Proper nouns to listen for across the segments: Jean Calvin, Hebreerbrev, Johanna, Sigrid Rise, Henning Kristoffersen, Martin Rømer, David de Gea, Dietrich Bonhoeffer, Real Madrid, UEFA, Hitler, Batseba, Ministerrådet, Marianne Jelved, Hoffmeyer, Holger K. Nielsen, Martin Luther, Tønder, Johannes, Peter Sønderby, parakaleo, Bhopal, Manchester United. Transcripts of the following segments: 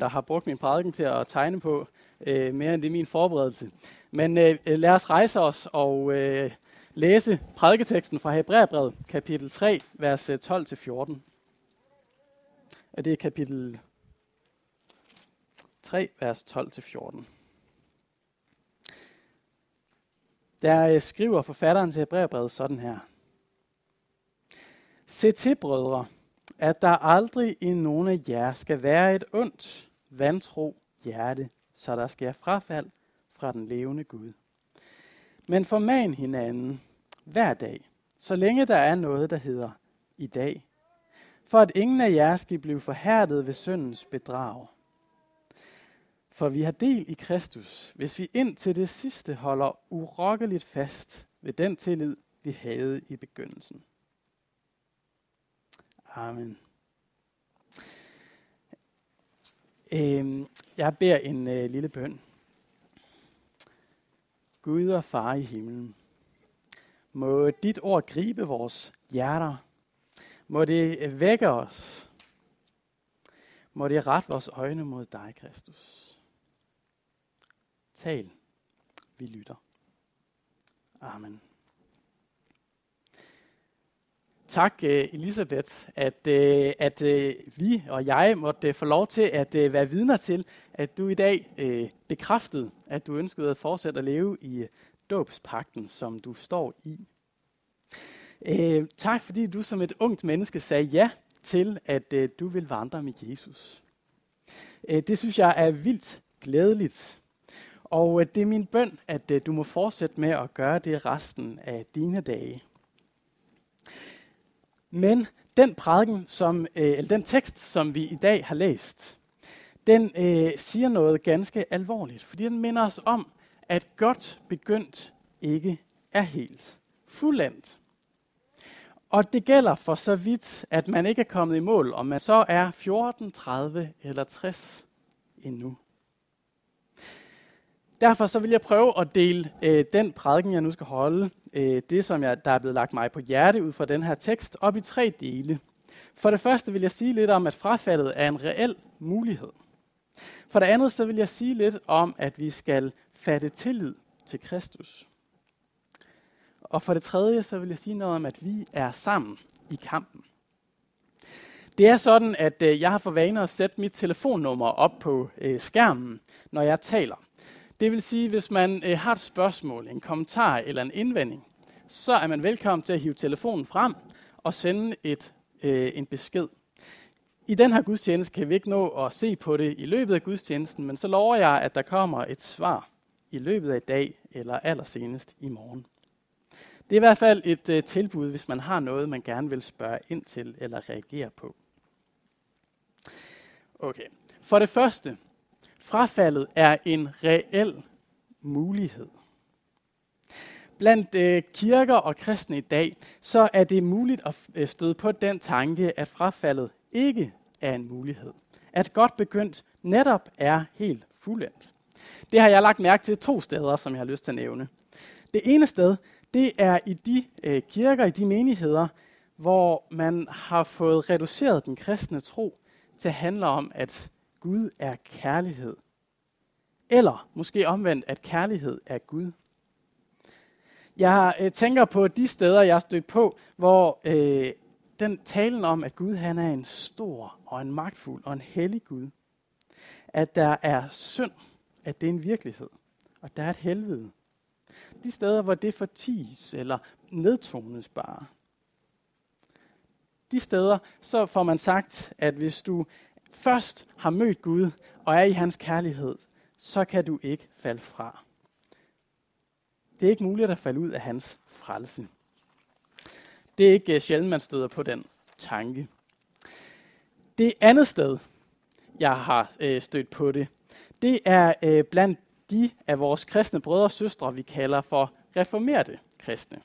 der har brugt min prædiken til at tegne på, mere end det er min forberedelse. Men lad os rejse os og læse prædiketeksten fra Hebreerbrevet, kapitel 3, vers 12-14. Og det er kapitel 3, vers 12-14. Der skriver forfatteren til Hebreerbrevet sådan her. Se til, brødre, at der aldrig i nogen af jer skal være et ondt, vantro hjerte, så der sker frafald fra den levende Gud. Men forman hinanden hver dag, så længe der er noget, der hedder i dag, for at ingen af jer skal blive forhærdet ved syndens bedrag. For vi har del i Kristus, hvis vi indtil det sidste holder urokkeligt fast ved den tillid, vi havde i begyndelsen. Amen. Jeg beder en lille bøn. Gud og far i himlen, må dit ord gribe vores hjerter. Må det vække os. Må det rette vores øjne mod dig, Kristus. Tal, vi lytter. Amen. Tak, Elisabeth, at vi og jeg måtte få lov til at være vidner til, at du i dag bekræftede, at du ønskede at fortsætte at leve i dåbspagten, som du står i. Tak, fordi du som et ungt menneske sagde ja til, at du vil vandre med Jesus. Det synes jeg er vildt glædeligt. Og det er min bøn, at du må fortsætte med at gøre det resten af dine dage. Men den tekst, som vi i dag har læst, den siger noget ganske alvorligt, fordi den minder os om, at godt begyndt ikke er helt fuldendt. Og det gælder for så vidt, at man ikke er kommet i mål, om man så er 14, 30 eller 60 endnu. Derfor så vil jeg prøve at dele den prædiken, jeg nu skal holde, det som der er blevet lagt mig på hjerte ud fra den her tekst, op i tre dele. For det første vil jeg sige lidt om, at frafaldet er en reel mulighed. For det andet så vil jeg sige lidt om, at vi skal fatte tillid til Kristus. Og for det tredje så vil jeg sige noget om, at vi er sammen i kampen. Det er sådan, at jeg har for vane at sætte mit telefonnummer op på skærmen, når jeg taler. Det vil sige, at hvis man har et spørgsmål, en kommentar eller en indvending, så er man velkommen til at hive telefonen frem og sende en besked. I den her gudstjeneste kan vi ikke nå at se på det i løbet af gudstjenesten, men så lover jeg, at der kommer et svar i løbet af i dag eller allersenest i morgen. Det er i hvert fald et tilbud, hvis man har noget, man gerne vil spørge ind til eller reagere på. Okay. For det første. Frafaldet er en reel mulighed. Blandt kirker og kristne i dag, så er det muligt at støde på den tanke, at frafaldet ikke er en mulighed. At godt begyndt netop er helt fuldendt. Det har jeg lagt mærke til to steder, som jeg har lyst til at nævne. Det ene sted, det er i de kirker, i de menigheder, hvor man har fået reduceret den kristne tro til at handle om, at Gud er kærlighed. Eller måske omvendt, at kærlighed er Gud. Jeg tænker på de steder, jeg har stødt på, hvor den talen om, at Gud han er en stor og en magtfuld og en hellig Gud. At der er synd, at det er en virkelighed. Og der er et helvede. De steder, hvor det forties eller nedtones bare. De steder, så får man sagt, at hvis du først har mødt Gud og er i hans kærlighed, så kan du ikke falde fra. Det er ikke muligt at falde ud af hans frelse. Det er ikke sjældent, man støder på den tanke. Det andet sted, jeg har stødt på det, det er blandt de af vores kristne brødre og søstre, vi kalder for reformerte kristne.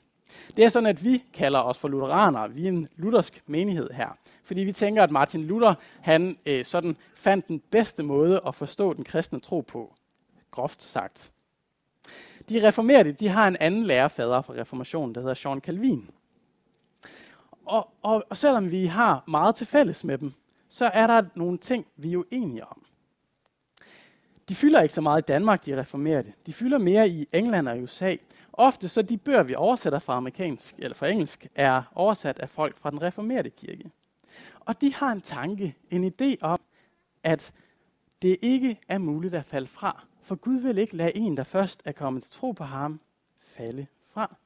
Det er sådan, at vi kalder os for lutheranere. Vi er en luthersk menighed her. Fordi vi tænker, at Martin Luther han sådan fandt den bedste måde at forstå den kristne tro på. Groft sagt. De reformerede, de har en anden lærefader fra reformationen, der hedder Jean Calvin. Og selvom vi har meget til fælles med dem, så er der nogle ting, vi er uenige om. De fylder ikke så meget i Danmark, de reformerede. De fylder mere i England og USA. Ofte så de bøger, vi oversætter fra amerikansk eller fra engelsk, er oversat af folk fra den reformerede kirke. Og de har en tanke, en idé om, at det ikke er muligt at falde fra. For Gud vil ikke lade en, der først er kommet til tro på ham, falde fra.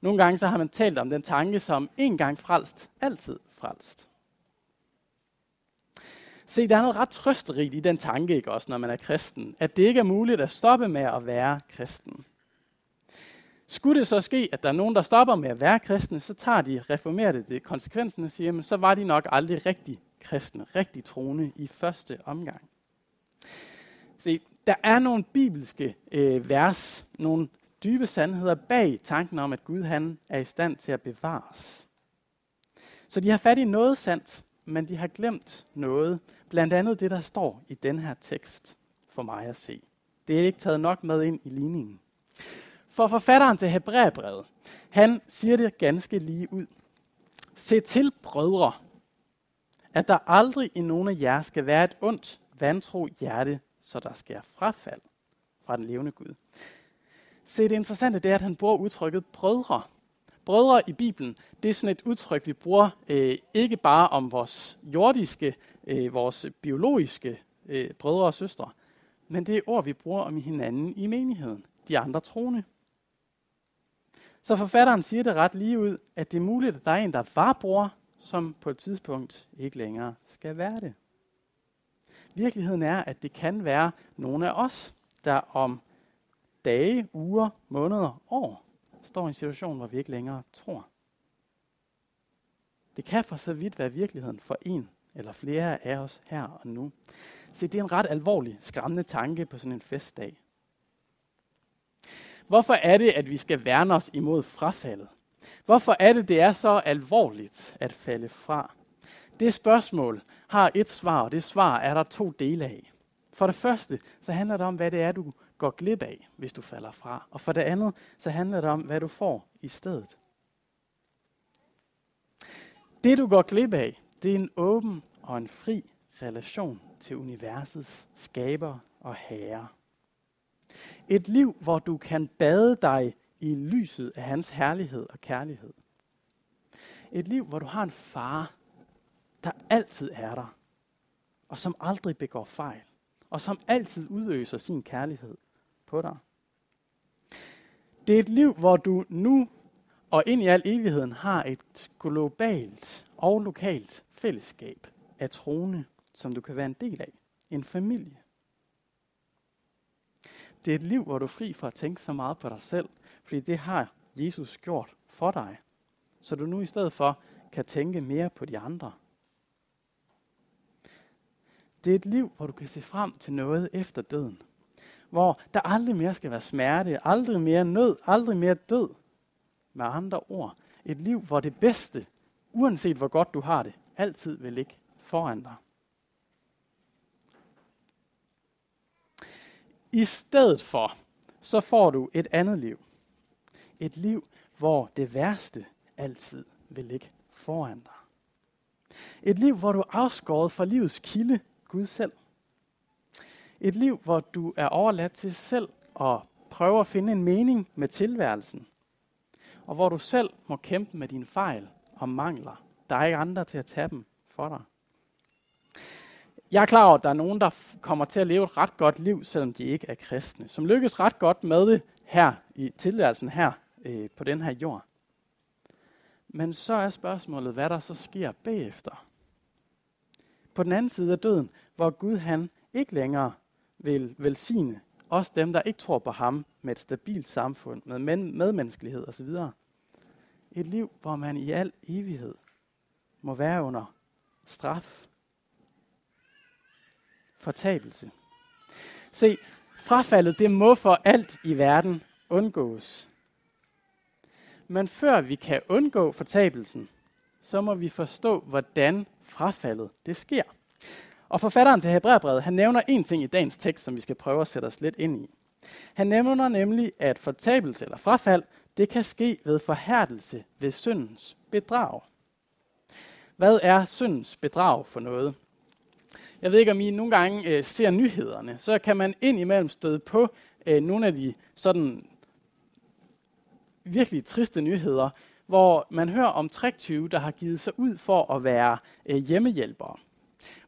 Nogle gange så har man talt om den tanke som en gang frelst, altid frelst. Se, der er noget ret trøsterigt i den tanke, ikke også, når man er kristen, at det ikke er muligt at stoppe med at være kristen. Skulle det så ske, at der er nogen, der stopper med at være kristne, så tager de reformerede det konsekvensen og siger, men så var de nok aldrig rigtig kristne, rigtig troende i første omgang. Se, der er nogle bibelske vers, nogle dybe sandheder bag tanken om, at Gud han er i stand til at bevares. Så de har fat i noget sandt, men de har glemt noget. Blandt andet det, der står i den her tekst, for mig at se. Det er ikke taget nok med ind i ligningen. For forfatteren til Hebreerbrevet, han siger det ganske lige ud. Se til, brødre, at der aldrig i nogen af jer skal være et ondt, vantro hjerte, så der sker frafald fra den levende Gud. Se, det interessante det er, at han bruger udtrykket brødre. Brødre i Bibelen, det er sådan et udtryk, vi bruger ikke bare om vores jordiske, vores biologiske brødre og søstre, men det er ord, vi bruger om hinanden i menigheden, de andre troende. Så forfatteren siger det ret lige ud, at det er muligt, at der er en, der var bror, som på et tidspunkt ikke længere skal være det. Virkeligheden er, at det kan være nogle af os, der om dage, uger, måneder, år, står i en situation, hvor vi ikke længere tror. Det kan for så vidt være virkeligheden for en eller flere af os her og nu. Se, det er en ret alvorlig, skræmmende tanke på sådan en festdag. Hvorfor er det, at vi skal værne os imod frafaldet? Hvorfor er det, det er så alvorligt at falde fra? Det spørgsmål har et svar, og det svar er der to dele af. For det første, så handler det om, hvad det er, du går glip af, hvis du falder fra. Og for det andet, så handler det om, hvad du får i stedet. Det, du går glip af, det er en åben og en fri relation til universets skaber og herre. Et liv, hvor du kan bade dig i lyset af hans herlighed og kærlighed. Et liv, hvor du har en far, der altid er der, og som aldrig begår fejl, og som altid udøser sin kærlighed på dig. Det er et liv, hvor du nu og ind i al evigheden har et globalt og lokalt fællesskab af troende, som du kan være en del af. En familie. Det er et liv, hvor du er fri fra at tænke så meget på dig selv, fordi det har Jesus gjort for dig, så du nu i stedet for kan tænke mere på de andre. Det er et liv, hvor du kan se frem til noget efter døden, hvor der aldrig mere skal være smerte, aldrig mere nød, aldrig mere død. Med andre ord, et liv, hvor det bedste, uanset hvor godt du har det, altid vil ligge foran dig. I stedet for, så får du et andet liv. Et liv, hvor det værste altid vil ligge foran dig. Et liv, hvor du er afskåret fra livets kilde, Gud selv. Et liv, hvor du er overladt til selv at prøve at finde en mening med tilværelsen. Og hvor du selv må kæmpe med dine fejl og mangler. Der er ikke andre til at tage dem for dig. Jeg er klar over, at der er nogen, der kommer til at leve et ret godt liv, selvom de ikke er kristne. Som lykkes ret godt med det her i tilværelsen her på den her jord. Men så er spørgsmålet, hvad der så sker bagefter. På den anden side af døden, hvor Gud han ikke længere vil velsigne også dem, der ikke tror på ham med et stabilt samfund, med medmenneskelighed osv. Et liv, hvor man i al evighed må være under straf, fortabelse. Se, frafaldet det må for alt i verden undgås. Men før vi kan undgå fortabelsen, så må vi forstå, hvordan frafaldet det sker. Og forfatteren til Hebreerbrevet, han nævner en ting i dagens tekst, som vi skal prøve at sætte os lidt ind i. Han nævner nemlig, at fortabelse eller frafald, det kan ske ved forhærdelse ved syndens bedrag. Hvad er syndens bedrag for noget? Jeg ved ikke, om I nogle gange ser nyhederne, så kan man indimellem støde på nogle af de sådan virkelig triste nyheder, hvor man hører om tricktyve, der har givet sig ud for at være hjemmehjælpere.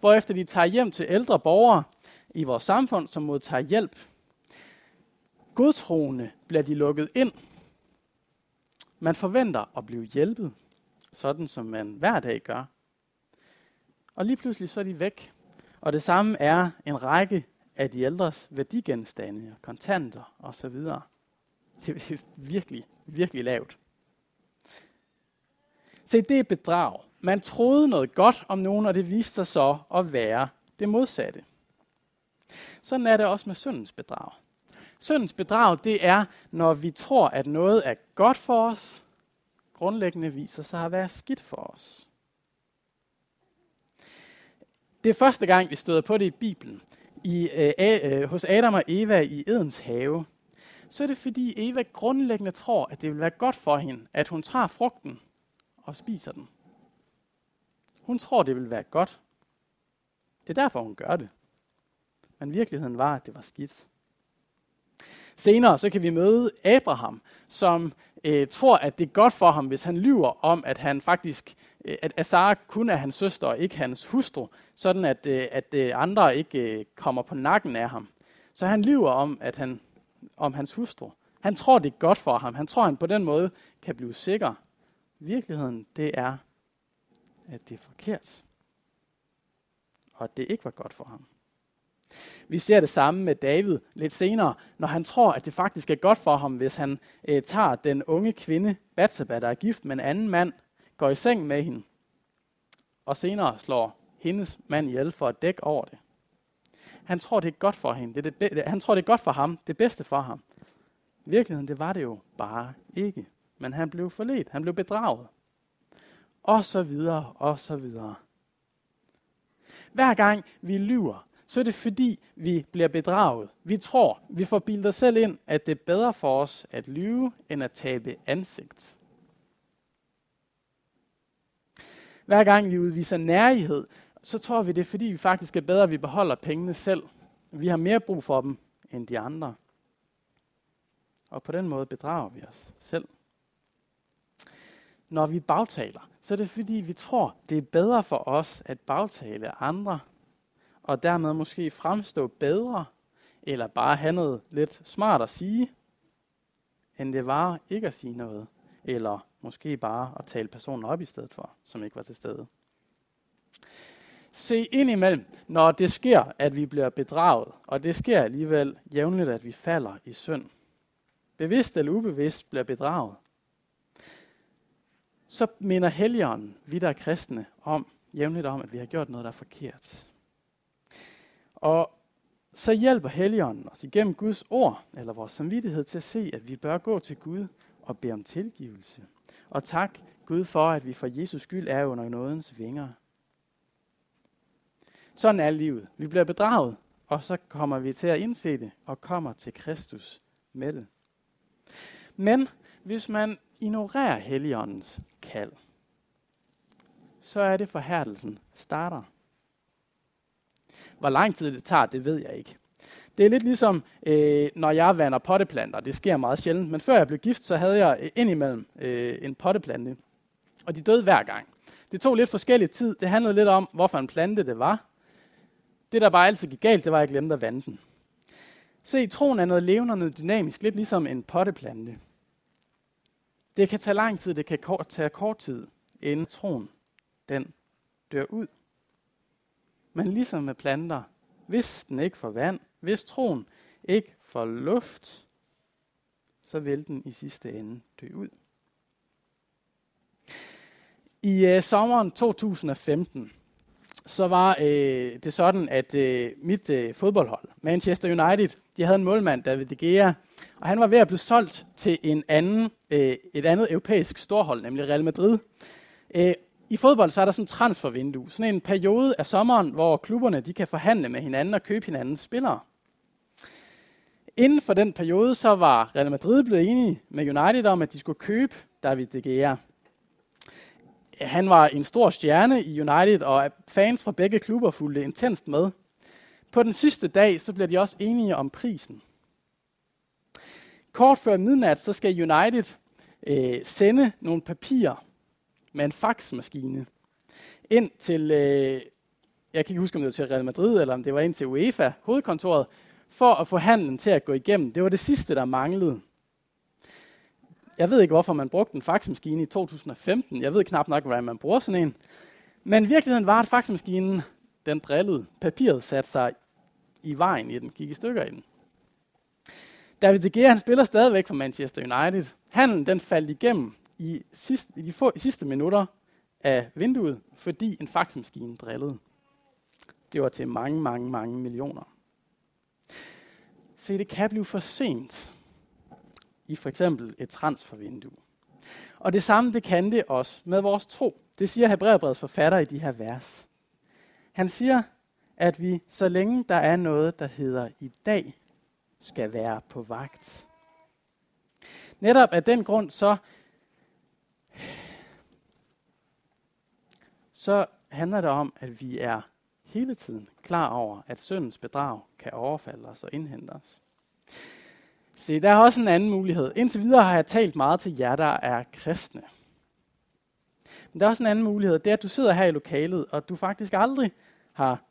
Hvorefter de tager hjem til ældre borgere i vores samfund, som modtager hjælp. Godtroende bliver de lukket ind. Man forventer at blive hjælpet, sådan som man hver dag gør. Og lige pludselig så er de væk. Og det samme er en række af de ældres værdigenstande, kontanter osv. Det er virkelig, virkelig lavt. Se, det er bedrag. Man troede noget godt om nogen, og det viste sig så at være det modsatte. Sådan er det også med syndens bedrag. Syndens bedrag, det er, når vi tror, at noget er godt for os, grundlæggende viser sig at være skidt for os. Det er første gang, vi støder på det i Bibelen, hos Adam og Eva i Edens have. Så er det, fordi Eva grundlæggende tror, at det vil være godt for hende, at hun tager frugten og spiser den. Hun tror, det vil være godt. Det er derfor, hun gør det. Men virkeligheden var, at det var skidt. Senere så kan vi møde Abraham, som tror, at det er godt for ham, hvis han lyver om, at han faktisk, at Sara kun er hans søster og ikke hans hustru, sådan at andre ikke kommer på nakken af ham. Så han lyver om hans hustru. Han tror, det er godt for ham. Han tror, han på den måde kan blive sikker. Virkeligheden, det er, at det er forkert. Og at det ikke var godt for ham. Vi ser det samme med David lidt senere, når han tror, at det faktisk er godt for ham, hvis han tager den unge kvinde, Batseba, der er gift med en anden mand, går i seng med hende, og senere slår hendes mand ihjel for at dække over det. Han tror, det er godt for hende. Han tror, det er godt for ham. Det bedste for ham. I virkeligheden, det var det jo bare ikke. Men han blev forledt. Han blev bedraget. Og så videre, og så videre. Hver gang vi lyver, så er det fordi, vi bliver bedraget. Vi tror, vi får bildet os selv ind, at det er bedre for os at lyve, end at tabe ansigt. Hver gang vi udviser nærighed, så tror vi, det er fordi, vi faktisk er bedre, at vi beholder pengene selv. Vi har mere brug for dem, end de andre. Og på den måde bedrager vi os selv. Når vi bagtaler, så er det fordi, vi tror, det er bedre for os at bagtale andre, og dermed måske fremstå bedre, eller bare have noget lidt smart at sige, end det var ikke at sige noget, eller måske bare at tale personen op i stedet for, som ikke var til stede. Se, indimellem, når det sker, at vi bliver bedraget, og det sker alligevel jævnligt, at vi falder i synd. Bevidst eller ubevidst bliver bedraget. Så minder helligånden, vi der er kristne, jævnligt om, at vi har gjort noget, der er forkert. Og så hjælper helligånden os igennem Guds ord, eller vores samvittighed, til at se, at vi bør gå til Gud og bede om tilgivelse. Og tak Gud for, at vi for Jesus skyld er under nådens vinger. Sådan er livet. Vi bliver bedraget, og så kommer vi til at indse det, og kommer til Kristus med det. Men hvis man ignorerer Helligåndens kald, så er det forhærdelsen starter. Hvor lang tid det tager, det ved jeg ikke. Det er lidt ligesom, når jeg vander potteplanter. Det sker meget sjældent, men før jeg blev gift, så havde jeg indimellem en potteplante. Og de døde hver gang. Det tog lidt forskellig tid. Det handlede lidt om, hvorfor en plante det var. Det, der bare altid gik galt, det var, at jeg glemte at vande den. Se, troen er noget levende og noget dynamisk, lidt ligesom en potteplante. Det kan tage lang tid, det kan tage kort tid, inden troen den dør ud. Men ligesom med planter, hvis den ikke får vand, hvis troen ikke får luft, så vil den i sidste ende dø ud. I sommeren 2015, så var det sådan, at mit fodboldhold, Manchester United, de havde en målmand, David de Gea, og han var ved at blive solgt til et andet europæisk storhold, nemlig Real Madrid. I fodbold så er der sådan et transfervindue, sådan en periode af sommeren, hvor klubberne de kan forhandle med hinanden og købe hinandens spillere. Inden for den periode, så var Real Madrid blevet enige med United om, at de skulle købe David de Gea. Han var en stor stjerne i United, og fans fra begge klubber fulgte intenst med. På den sidste dag, så bliver de også enige om prisen. Kort før midnat, så skal United sende nogle papirer med en faxmaskine ind til, jeg kan ikke huske, om det var til Real Madrid, eller om det var ind til UEFA, hovedkontoret, for at få handlen til at gå igennem. Det var det sidste, der manglede. Jeg ved ikke, hvorfor man brugte en faxmaskine i 2015. Jeg ved knap nok, hvordan man bruger sådan en. Men virkeligheden var, at faxmaskinen, den drillede. Papiret satte sig i vejen i den, gik i stykker i den. David de Gea, han spiller stadigvæk for Manchester United. Handlen, den faldt igennem i de sidste minutter af vinduet, fordi en faxmaskine drillede. Det var til mange, mange, mange millioner. Se, det kan blive for sent i for eksempel et transfervindue. Og det samme, det kan det også med vores tro. Det siger Hebreerbrevets forfatter i de her vers. Han siger, at vi, så længe der er noget, der hedder i dag, skal være på vagt. Netop af den grund, så handler det om, at vi er hele tiden klar over, at syndens bedrag kan overfalde os og indhente os. Se, der er også en anden mulighed. Indtil videre har jeg talt meget til jer, der er kristne. Men der er også en anden mulighed. Det er, at du sidder her i lokalet, og du faktisk aldrig har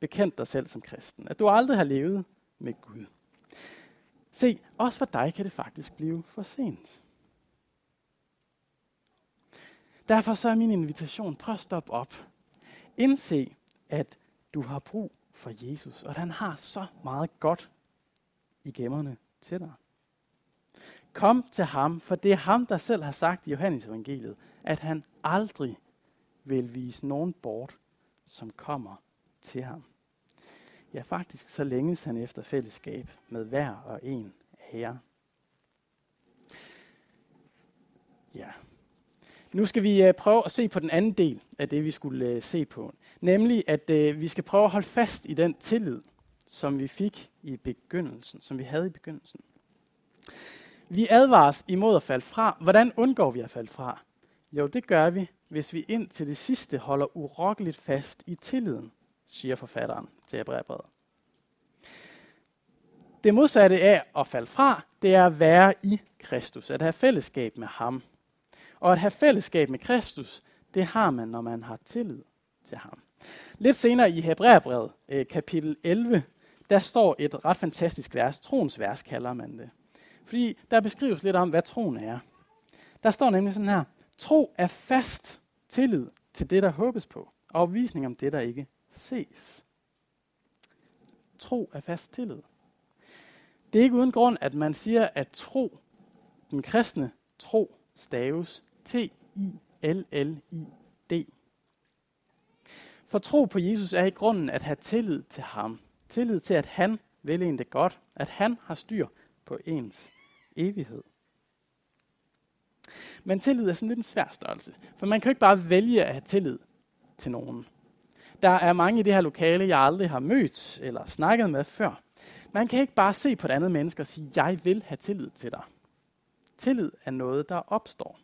bekendt dig selv som kristen. At du aldrig har levet med Gud. Se, også for dig kan det faktisk blive for sent. Derfor så er min invitation, prøv at stoppe op. Indse, at du har brug for Jesus, og at han har så meget godt i gemmerne til dig. Kom til ham, for det er ham, der selv har sagt i Johannes evangeliet, at han aldrig vil vise nogen bort, som kommer til ham. Ja, faktisk så længes han efter fællesskab med hver og en af jer. Ja. Nu skal vi prøve at se på den anden del af det, vi skulle se på. Nemlig, at vi skal prøve at holde fast i den tillid, som vi fik i begyndelsen, som vi havde i begyndelsen. Vi advares imod at falde fra. Hvordan undgår vi at falde fra? Jo, det gør vi, hvis vi ind til det sidste holder urokkeligt fast i tilliden, siger forfatteren til Hebreerbrevet. Det modsatte af at falde fra, det er at være i Kristus, at have fællesskab med ham. Og at have fællesskab med Kristus, det har man, når man har tillid til ham. Lidt senere i Hebreerbrevet, kapitel 11, der står et ret fantastisk vers. Troens vers kalder man det. Fordi der beskrives lidt om, hvad troen er. Der står nemlig sådan her. Tro er fast tillid til det, der håbes på, og overbevisning om det, der ikke ses. Tro er fast tillid. Det er ikke uden grund, at man siger, at tro, den kristne tro, staves T-I-L-L-I-D. For tro på Jesus er i grunden at have tillid til ham. Tillid til, at han vil en det godt. At han har styr på ens evighed. Men tillid er sådan lidt en svær størrelse. For man kan jo ikke bare vælge at have tillid til nogen. Der er mange i det her lokale, jeg aldrig har mødt eller snakket med før. Man kan ikke bare se på et andet menneske og sige, jeg vil have tillid til dig. Tillid er noget, der opstår.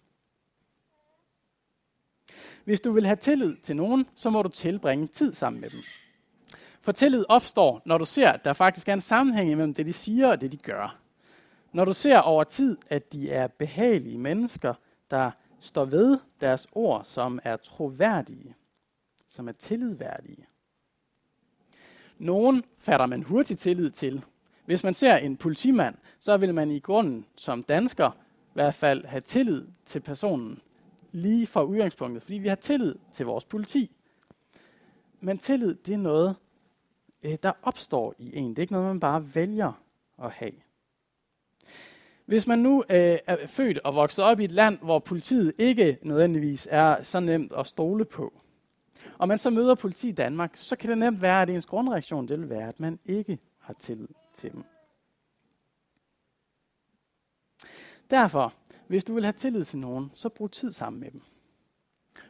Hvis du vil have tillid til nogen, så må du tilbringe tid sammen med dem. For tillid opstår, når du ser, at der faktisk er en sammenhæng imellem det, de siger og det, de gør. Når du ser over tid, at de er behagelige mennesker, der står ved deres ord, som er troværdige, som er tillidværdige. Nogen fatter man hurtigt tillid til. Hvis man ser en politimand, så vil man i grunden som dansker i hvert fald have tillid til personen lige fra udgangspunktet, fordi vi har tillid til vores politi. Men tillid, det er noget, der opstår i en. Det er ikke noget, man bare vælger at have. Hvis man nu er født og vokset op i et land, hvor politiet ikke nødvendigvis er så nemt at stole på, og man så møder politi i Danmark, så kan det nemt være, at ens grundreaktion det vil være, at man ikke har tillid til dem. Derfor, hvis du vil have tillid til nogen, så brug tid sammen med dem.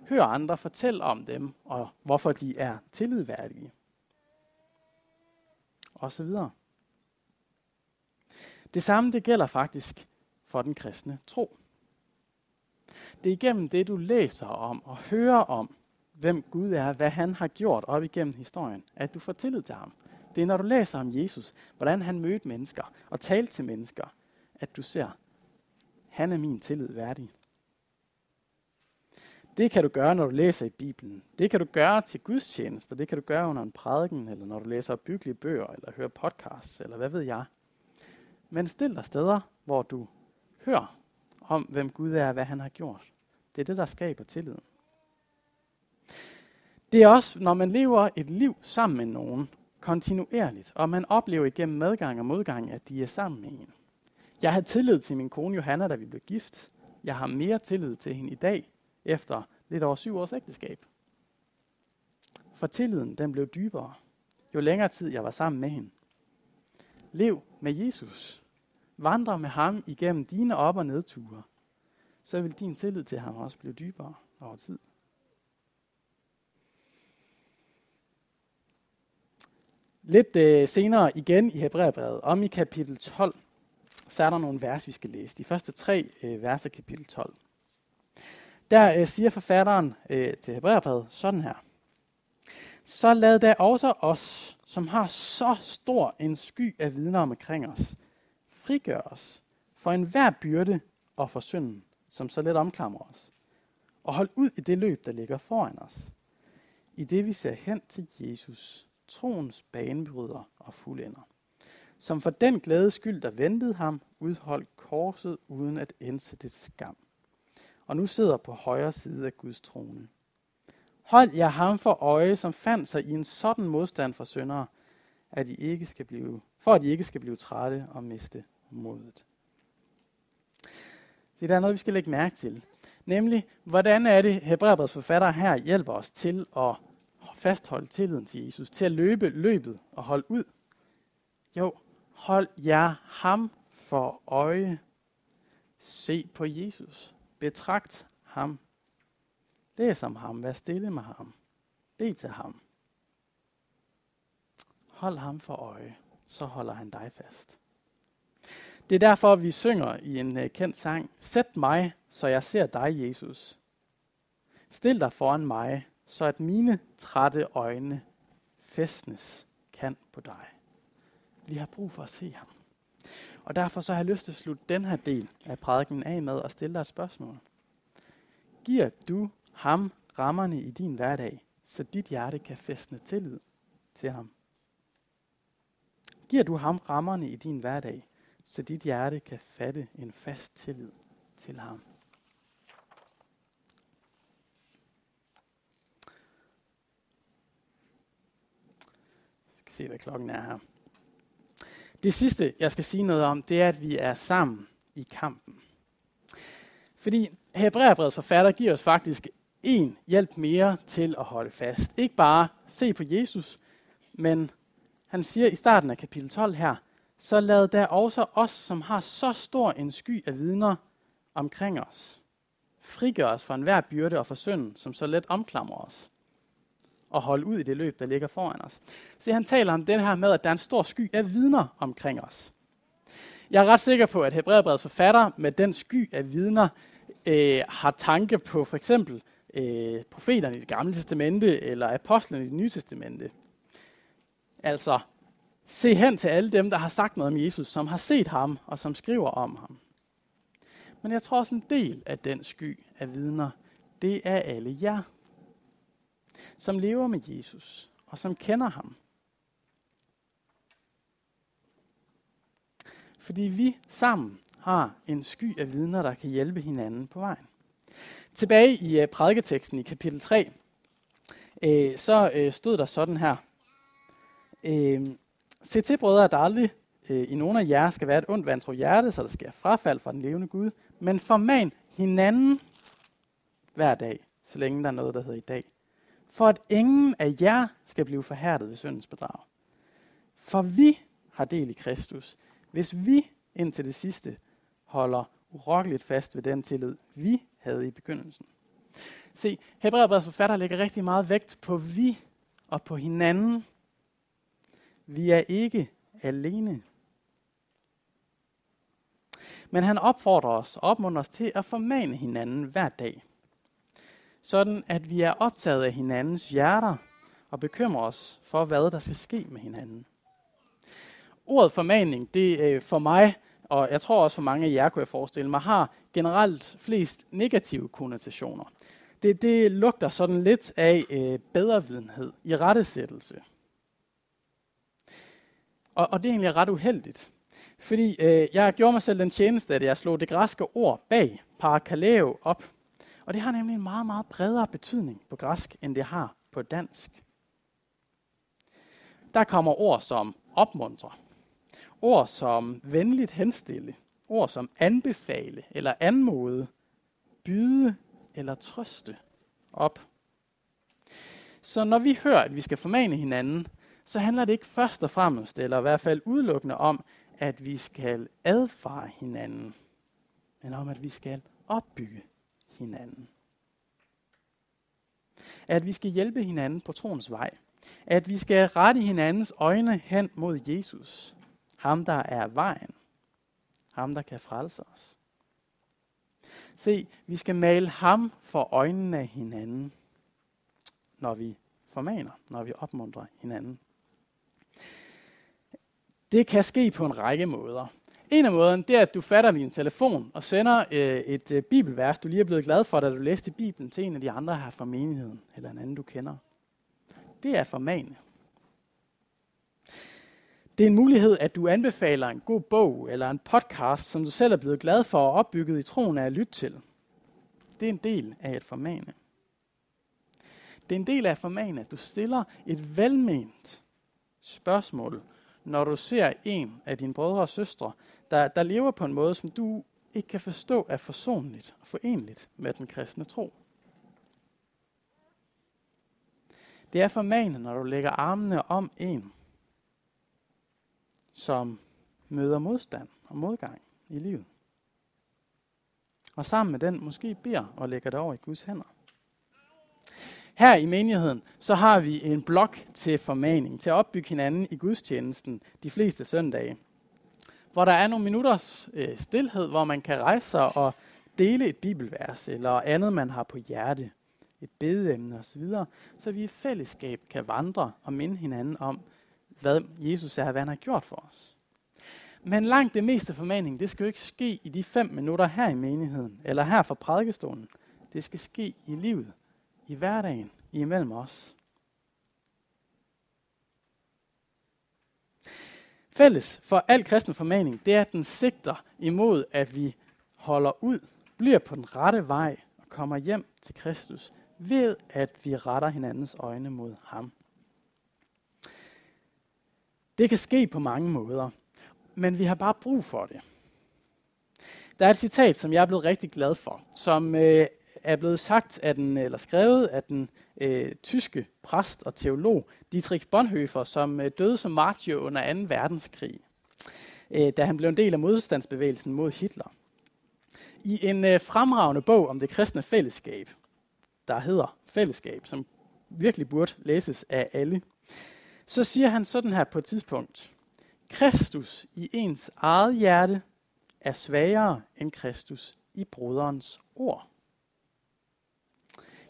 Hør andre fortælle om dem, og hvorfor de er tillidværdige. Og så videre. Det samme det gælder faktisk for den kristne tro. Det er igennem det, du læser om og hører om, hvem Gud er, hvad han har gjort op igennem historien, at du får tillid til ham. Det er, når du læser om Jesus, hvordan han mødte mennesker og talte til mennesker, at du ser, han er min tillid værdig. Det kan du gøre, når du læser i Bibelen. Det kan du gøre til gudstjenester. Det kan du gøre under en prædiken, eller når du læser opbyggelige bøger, eller hører podcasts, eller hvad ved jeg. Men stil dig steder, hvor du hører om, hvem Gud er, hvad han har gjort. Det er det, der skaber tilliden. Det er også, når man lever et liv sammen med nogen, kontinuerligt, og man oplever igennem medgang og modgang, at de er sammen med en. Jeg havde tillid til min kone Johanna, da vi blev gift. Jeg har mere tillid til hende i dag, efter lidt over 7 års ægteskab. For tilliden, den blev dybere, jo længere tid jeg var sammen med hende. Lev med Jesus. Vandre med ham igennem dine op- og nedture. Så vil din tillid til ham også blive dybere over tid. Lidt senere igen i Hebreerbrevet, om i kapitel 12, så er der nogle vers, vi skal læse. De første 3 vers af kapitel 12. Der siger forfatteren til Hebreerbrevet sådan her. Så lad da også os, som har så stor en sky af vidner omkring os, frigøre os for enhver byrde og for synden, som så let omklamrer os, og hold ud i det løb, der ligger foran os, i det vi ser hen til Jesus, troens banebryder og fuldender, som for den glædes skyld, der ventede ham, udholdt korset uden at indsætte skam, og nu sidder på højre side af Guds trone. Hold jer ham for øje, som fandt sig i en sådan modstand fra syndere, at de ikke skal blive trætte og miste modet. Så der er noget, vi skal lægge mærke til. Nemlig, hvordan er det, Hebræerbrevets forfatter her hjælper os til at fastholde tilliden til Jesus, til at løbe løbet og holde ud? Jo, hold jer ham for øje. Se på Jesus. Betragt ham. Læs om ham. Vær stille med ham. Bed til ham. Hold ham for øje, så holder han dig fast. Det er derfor, vi synger i en kendt sang, sæt mig, så jeg ser dig, Jesus. Stil dig foran mig, så at mine trætte øjne fæstnes kan på dig. Vi har brug for at se ham. Og derfor så har jeg lyst til at slutte den her del af prædiken af med at stille dig et spørgsmål. Giver du ham rammerne i din hverdag, så dit hjerte kan fæstne tillid til ham? Giver du ham rammerne i din hverdag, så dit hjerte kan fatte en fast tillid til ham? Jeg skal se, hvad klokken er her. Det sidste, jeg skal sige noget om, det er, at vi er sammen i kampen. Fordi Hebræerbrevets forfatter giver os faktisk en hjælp mere til at holde fast. Ikke bare se på Jesus, men han siger i starten af kapitel 12 her, så lad da også os, som har så stor en sky af vidner omkring os, frigøre os fra enhver byrde og fra synden, som så let omklamrer os, og holde ud i det løb, der ligger foran os. Så han taler om den her med, at der er en stor sky af vidner omkring os. Jeg er ret sikker på, at Hebræerbrevets forfatter med den sky af vidner har tanke på for eksempel profeterne i det gamle testamente, eller apostlene i det nye testamente. Altså, se hen til alle dem, der har sagt noget om Jesus, som har set ham og som skriver om ham. Men jeg tror også en del af den sky af vidner, det er alle jer, som lever med Jesus og som kender ham. Fordi vi sammen har en sky af vidner, der kan hjælpe hinanden på vejen. Tilbage i prædiketeksten i kapitel 3, så stod der sådan her. Se til, brødre, at der aldrig i nogen af jer skal være et ondt vantro hjerte, så der sker frafald fra den levende Gud, men forman hinanden hver dag, så længe der er noget, der hedder i dag, for at ingen af jer skal blive forhærdet ved syndens bedrag. For vi har del i Kristus, hvis vi indtil det sidste holder urokkeligt fast ved den tillid, vi havde i begyndelsen. Se, Hebræerbrevets forfatter lægger rigtig meget vægt på vi og på hinanden. Vi er ikke alene. Men han opfordrer os og opmuntrer os til at formane hinanden hver dag. Sådan at vi er optaget af hinandens hjerter og bekymrer os for, hvad der skal ske med hinanden. Ordet formaning, det for mig, og jeg tror også for mange af jer, kunne jeg forestille mig, har generelt flest negative konnotationer. Det lugter sådan lidt af bedrevidenhed, irettesættelse. Og det er egentlig ret uheldigt. Fordi jeg gjorde mig selv den tjeneste, at jeg slog det græske ord bag parakaleo op. Og det har nemlig en meget, meget bredere betydning på græsk, end det har på dansk. Der kommer ord som opmuntre, ord som venligt henstille, ord som anbefale eller anmode, byde eller trøste op. Så når vi hører, at vi skal formane hinanden, så handler det ikke først og fremmest, eller i hvert fald udelukkende om, at vi skal adfare hinanden, men om, at vi skal opbygge hinanden. At vi skal hjælpe hinanden på troens vej. At vi skal rette hinandens øjne hen mod Jesus. Ham, der er vejen. Ham, der kan frelse os. Se, vi skal male ham for øjnene af hinanden, når vi formaner, når vi opmuntrer hinanden. Det kan ske på en række måder. En af måderne, det er, at du fatter din telefon og sender et bibelvers, du lige er blevet glad for, da du læste Bibelen, til en af de andre her fra menigheden, eller en anden, du kender. Det er formane. Det er en mulighed, at du anbefaler en god bog eller en podcast, som du selv er blevet glad for og opbygget i troen af at lytte til. Det er en del af at formane. Det er en del af at formane, at du stiller et velment spørgsmål, når du ser en af dine brødre og søstre, der lever på en måde, som du ikke kan forstå er forsonligt og forenligt med den kristne tro. Det er formanende, når du lægger armene om en, som møder modstand og modgang i livet. Og sammen med den måske beder og lægger det over i Guds hænder. Her i menigheden, så har vi en blok til formaning, til at opbygge hinanden i gudstjenesten de fleste søndage. Hvor der er nogle minutters stilhed, hvor man kan rejse sig og dele et bibelvers, eller andet man har på hjerte, et bedeemne osv., så vi i fællesskab kan vandre og minde hinanden om, hvad Jesus er og hvad han har gjort for os. Men langt det meste formaning, det skal jo ikke ske i de 5 minutter her i menigheden, eller her fra prædikestolen. Det skal ske i livet. I hverdagen, imellem os. Fælles for al kristen formaning, det er, at den sigter imod, at vi holder ud, bliver på den rette vej og kommer hjem til Kristus, ved at vi retter hinandens øjne mod ham. Det kan ske på mange måder, men vi har bare brug for det. Der er et citat, som jeg er blevet rigtig glad for, som er blevet sagt af skrevet af den tyske præst og teolog Dietrich Bonhoeffer, som døde som martyr under 2. verdenskrig, da han blev en del af modstandsbevægelsen mod Hitler. I en fremragende bog om det kristne fællesskab, der hedder Fællesskab, som virkelig burde læses af alle, så siger han sådan her på et tidspunkt: Kristus i ens eget hjerte er svagere end Kristus i broderens ord.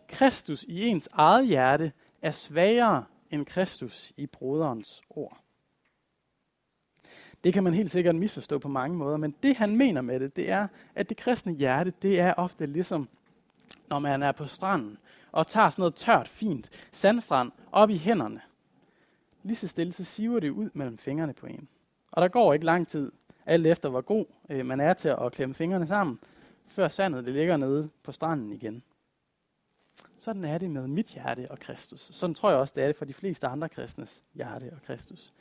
Kristus i ens eget hjerte er svagere end Kristus i broderens ord. Det kan man helt sikkert misforstå på mange måder, men det han mener med det, det er, at det kristne hjerte, det er ofte ligesom, når man er på stranden og tager sådan noget tørt, fint sandstrand op i hænderne. Lige så stille, så siver det ud mellem fingrene på en. Og der går ikke lang tid, alt efter hvor god man er til at klemme fingrene sammen, før sandet det ligger nede på stranden igen. Sådan er det med mit hjerte og Kristus. Sådan tror jeg også, det er det for de fleste andre kristnes hjerte og Kristus.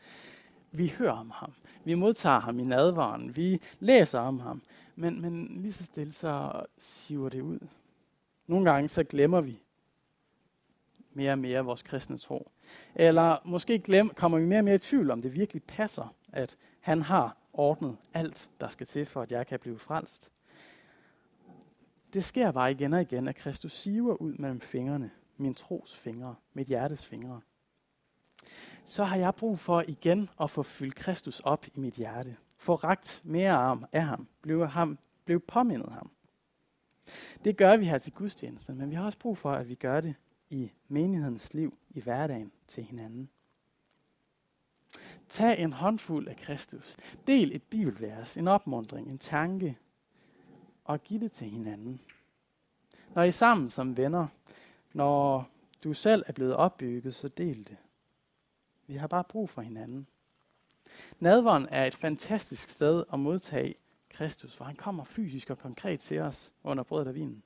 Vi hører om ham. Vi modtager ham i nadveren. Vi læser om ham. Men lige så stille, så siver det ud. Nogle gange så glemmer vi mere og mere vores kristne tro. Eller måske kommer vi mere og mere i tvivl om, det virkelig passer, at han har ordnet alt, der skal til, for at jeg kan blive frelst. Det sker bare igen og igen, at Kristus siver ud mellem fingrene, min tros fingre, mit hjertes fingre. så har jeg brug for igen at få fyldt Kristus op i mit hjerte. Få rakt mere af ham. Blive påmindet ham. Det gør vi her til gudstjenesten, men vi har også brug for, at vi gør det i menighedens liv, i hverdagen til hinanden. Tag en håndfuld af Kristus. Del et bibelvers, en opmuntring, en tanke, og giv det til hinanden. Når I er sammen som venner, når du selv er blevet opbygget, så del det. Vi har bare brug for hinanden. Nadveren er et fantastisk sted at modtage Kristus, for han kommer fysisk og konkret til os under brødet og vinen.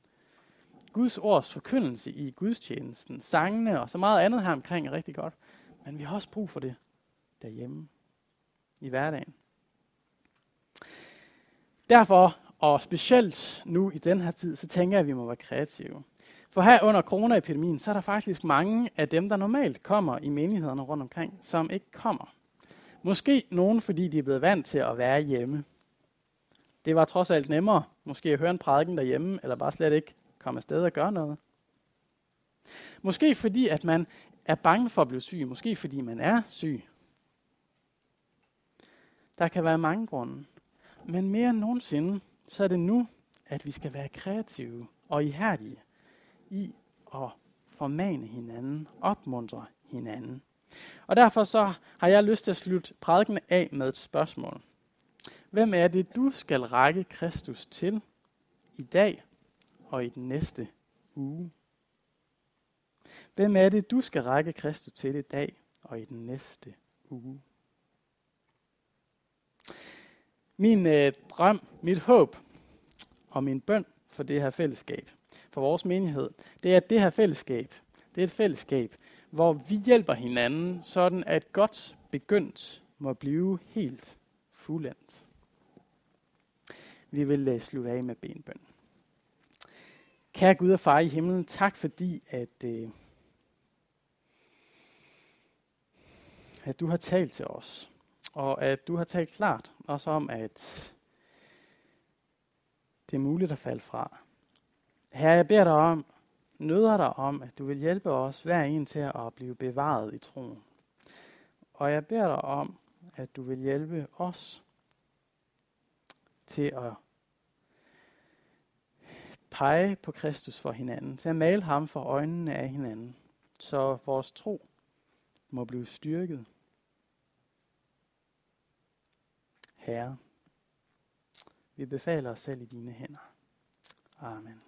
Guds ords forkyndelse i gudstjenesten, sangene og så meget andet her omkring er rigtig godt, men vi har også brug for det derhjemme i hverdagen. Derfor, og specielt nu i den her tid, så tænker jeg, at vi må være kreative. For her under coronaepidemien, så er der faktisk mange af dem, der normalt kommer i menighederne rundt omkring, som ikke kommer. Måske nogen, fordi de er blevet vant til at være hjemme. Det var trods alt nemmere, måske at høre en prædiken derhjemme, eller bare slet ikke komme afsted og gøre noget. Måske fordi, at man er bange for at blive syg. Måske fordi, man er syg. Der kan være mange grunde. Men mere end nogensinde, så er det nu, at vi skal være kreative og ihærdige i at formane hinanden, opmuntre hinanden. Og derfor så har jeg lyst til at slutte prædiken af med et spørgsmål. Hvem er det, du skal række Kristus til i dag og i den næste uge? Hvem er det, du skal række Kristus til i dag og i den næste uge? Min drøm, mit håb og min bøn for det her fællesskab, for vores menighed, det er, at det her fællesskab, det er et fællesskab, hvor vi hjælper hinanden, sådan at godt begyndt må blive helt fuldendt. Vi vil slutte af med benbøn. Kære Gud og far i himlen, tak fordi, at du har talt til os. Og at du har talt klart også om, at det er muligt at falde fra. Herre, jeg beder dig om, nøder dig om, at du vil hjælpe os hver en til at blive bevaret i troen. Og jeg beder dig om, at du vil hjælpe os til at pege på Kristus for hinanden, til at male ham for øjnene af hinanden, så vores tro må blive styrket. Herre, vi befaler os selv i dine hænder. Amen.